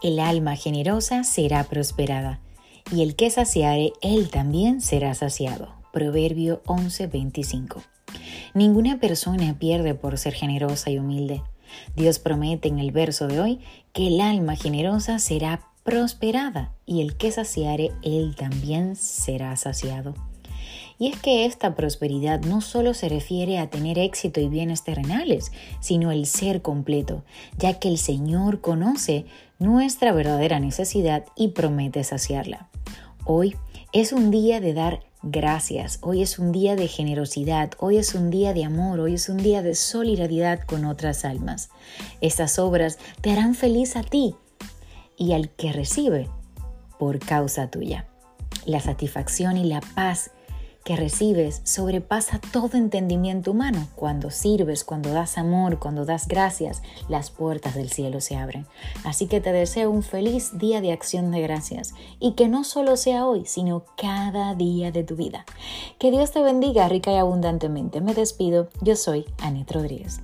El alma generosa será prosperada, y el que saciare, él también será saciado. Proverbio 11:25. Ninguna persona pierde por ser generosa y humilde. Dios promete en el verso de hoy que el alma generosa será prosperada, y el que saciare, él también será saciado. Y es que esta prosperidad no solo se refiere a tener éxito y bienes terrenales, sino el ser completo, ya que el Señor conoce nuestra verdadera necesidad y promete saciarla. Hoy es un día de dar gracias, hoy es un día de generosidad, hoy es un día de amor, hoy es un día de solidaridad con otras almas. Estas obras te harán feliz a ti y al que recibe por causa tuya. La satisfacción y la paz que recibes sobrepasa todo entendimiento humano. Cuando sirves, cuando das amor, cuando das gracias, las puertas del cielo se abren. Así que te deseo un feliz día de acción de gracias y que no solo sea hoy, sino cada día de tu vida. Que Dios te bendiga rica y abundantemente. Me despido. Yo soy Anet Rodríguez.